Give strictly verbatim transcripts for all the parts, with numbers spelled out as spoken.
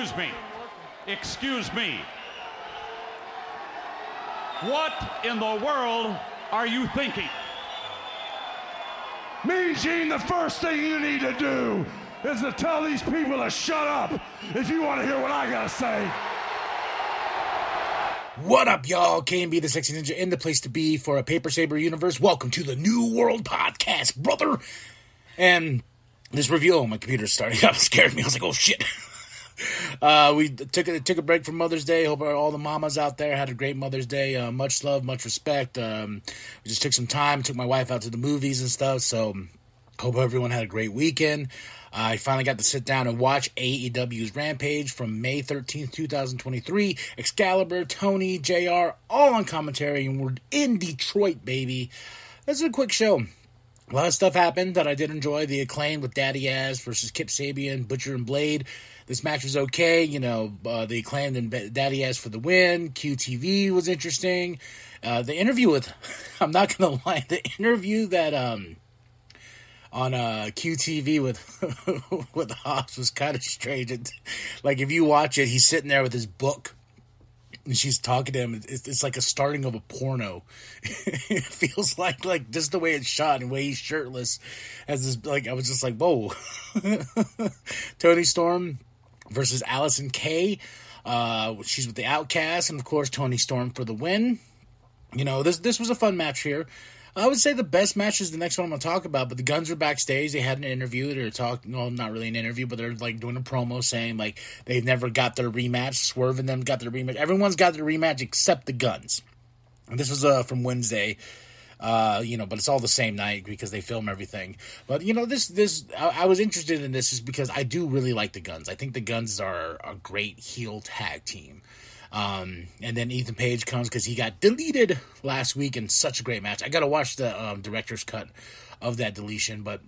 Excuse me. Excuse me. What in the world are you thinking? Mean Gene, the first thing you need to do is to tell these people to shut up if you want to hear what I gotta say. What up, y'all? K M B, the Sexy Ninja, and the place to be for a Paper Saber universe. Welcome to the New World Podcast, brother. And this review on my computer's starting up scared me. I was like, oh, shit. Uh, we took a, took a break from Mother's Day. Hope all the mamas out there had a great Mother's Day. Uh, much love, much respect. Um, we just took some time, took my wife out to the movies and stuff, so hope everyone had a great weekend. Uh, I finally got to sit down and watch A E W's Rampage from May thirteenth, twenty twenty-three. Excalibur, Tony, J R, all on commentary, and we're in Detroit, baby. This is a quick show. A lot of stuff happened that I did enjoy. The Acclaimed with Daddy Ass versus Kip Sabian, Butcher and Blade. This match was okay. You know, uh, The Acclaimed and Daddy Ass for the win. Q T V was interesting. Uh, the interview with, I'm not going to lie, the interview that... um. on uh, Q T V with with Hobbs was kind of strange. It, like, if you watch it, he's sitting there with his book, and she's talking to him. It's, it's like a starting of a porno. It feels like, like, just the way it's shot and the way he's shirtless. As this, like, I was just like, whoa. Tony Storm versus Allison Kay. Uh, she's with the Outcast, and, of course, Tony Storm for the win. You know, this this was a fun match here. I would say the best match is the next one I'm going to talk about, but the Guns are backstage. They had an interview. They're talking, well, not really an interview, but they're, like, doing a promo saying, like, they've never got their rematch. Swerve and them got their rematch. Everyone's got their rematch except the Guns. And this was uh, from Wednesday, uh, you know, but it's all the same night because they film everything. But, you know, this, this I, I was interested in this is because I do really like the Guns. I think the Guns are a great heel tag team. Um, and then Ethan Page comes because he got deleted last week in such a great match. I got to watch the um, director's cut of that deletion, but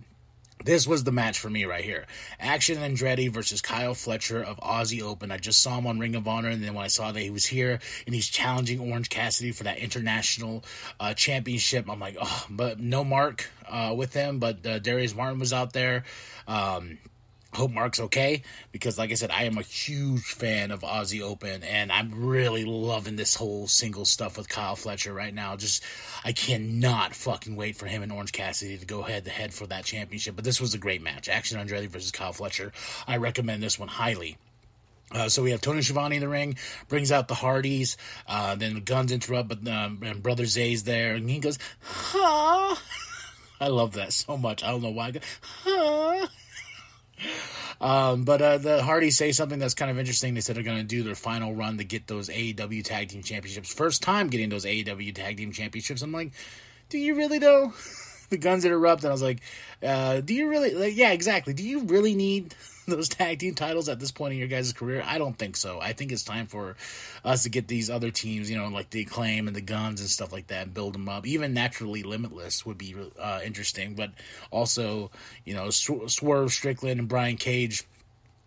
this was the match for me right here. Action Andretti versus Kyle Fletcher of Aussie Open. I just saw him on Ring of Honor, and then when I saw that he was here and he's challenging Orange Cassidy for that international uh, championship, I'm like, oh, but no Mark uh, with him, but uh, Darius Martin was out there. Um Hope Mark's okay, because like I said, I am a huge fan of Aussie Open, and I'm really loving this whole single stuff with Kyle Fletcher right now. Just, I cannot fucking wait for him and Orange Cassidy to go head-to-head for that championship, but this was a great match. Action Andretti versus Kyle Fletcher. I recommend this one highly. Uh, so we have Tony Schiavone in the ring, brings out the Hardys, uh, then the Guns interrupt, but um, and Brother Zay's there, and he goes, huh? I love that so much. I don't know why I go, huh? Um, but uh, the Hardys say something that's kind of interesting. They said they're going to do their final run to get those A E W Tag Team Championships. First time getting those A E W Tag Team Championships. I'm like, do you really though? The Guns interrupt, and I was like, uh, do you really? Like, yeah, exactly. Do you really need those tag team titles at this point in your guys' career? I don't think so. I think it's time for us to get these other teams, you know, like the Acclaim and the Guns and stuff like that, and build them up. Even Naturally Limitless would be uh, interesting, but also, you know, Sw- Swerve, Strickland, and Brian Cage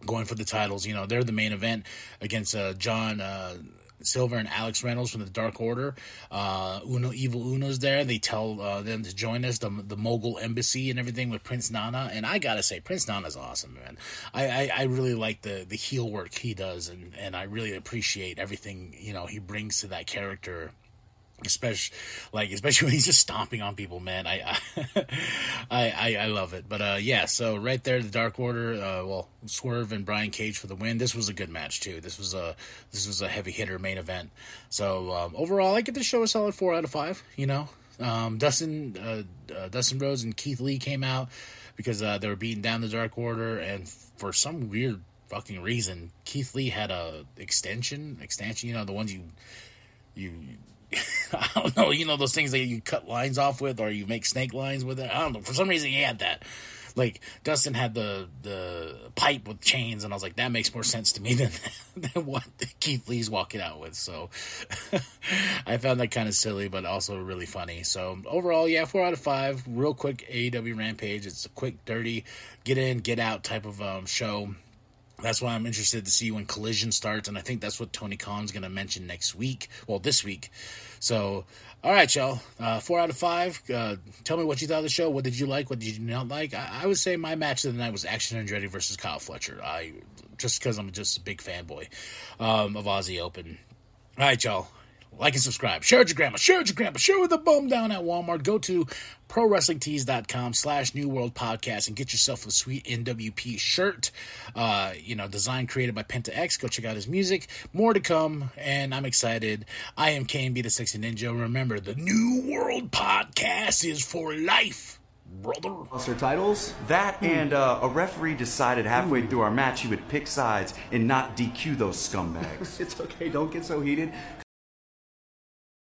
going for the titles. You know, they're the main event against uh, John... Uh, Silver and Alex Reynolds from the Dark Order. Uh, Uno, Evil Uno's there. They tell uh, them to join us, the the Mogul Embassy and everything with Prince Nana. And I gotta say, Prince Nana's awesome, man. I, I, I really like the, the heel work he does, and, and I really appreciate everything, you know, he brings to that character. Especially, like, especially when he's just stomping on people, man. I, I, I, I love it. But uh, yeah, so right there, the Dark Order. Uh, well, Swerve and Brian Cage for the win. This was a good match too. This was a this was a heavy hitter main event. So um, overall, I give this show a solid four out of five. You know, um, Dustin, uh, uh, Dustin Rhodes and Keith Lee came out because uh, they were beating down the Dark Order, and for some weird fucking reason, Keith Lee had a extension, extension. You know, the ones you you. I don't know, you know, those things that you cut lines off with, or you make snake lines with it. I don't know. For some reason, he had that. Like, Dustin had the the pipe with chains, and I was like, that makes more sense to me than, than what Keith Lee's walking out with. So I found that kind of silly, but also really funny. So overall, yeah, four out of five. Real quick A E W Rampage. It's a quick, dirty, get in, get out type of um, show. That's why I'm interested to see when Collision starts, and I think that's what Tony Khan's going to mention next week. Well, this week. So, all right, y'all. Uh, four out of five. Uh, tell me what you thought of the show. What did you like? What did you not like? I, I would say my match of the night was Action Andretti versus Kyle Fletcher. I just because I'm just a big fanboy um, of Aussie Open. All right, y'all. Like and subscribe. Share with your grandma. Share with your grandpa. Share with the bum down at Walmart. Go to ProWrestlingTees.com slash New World Podcast and get yourself a sweet N W P shirt. Uh, you know, design created by Penta X. Go check out his music. More to come, and I'm excited. I am K M B the Sexy Ninja. Remember, the New World Podcast is for life, brother. Monster titles. That mm. and uh, a referee decided halfway mm. through our match he would pick sides and not D Q those scumbags. It's okay. Don't get so heated.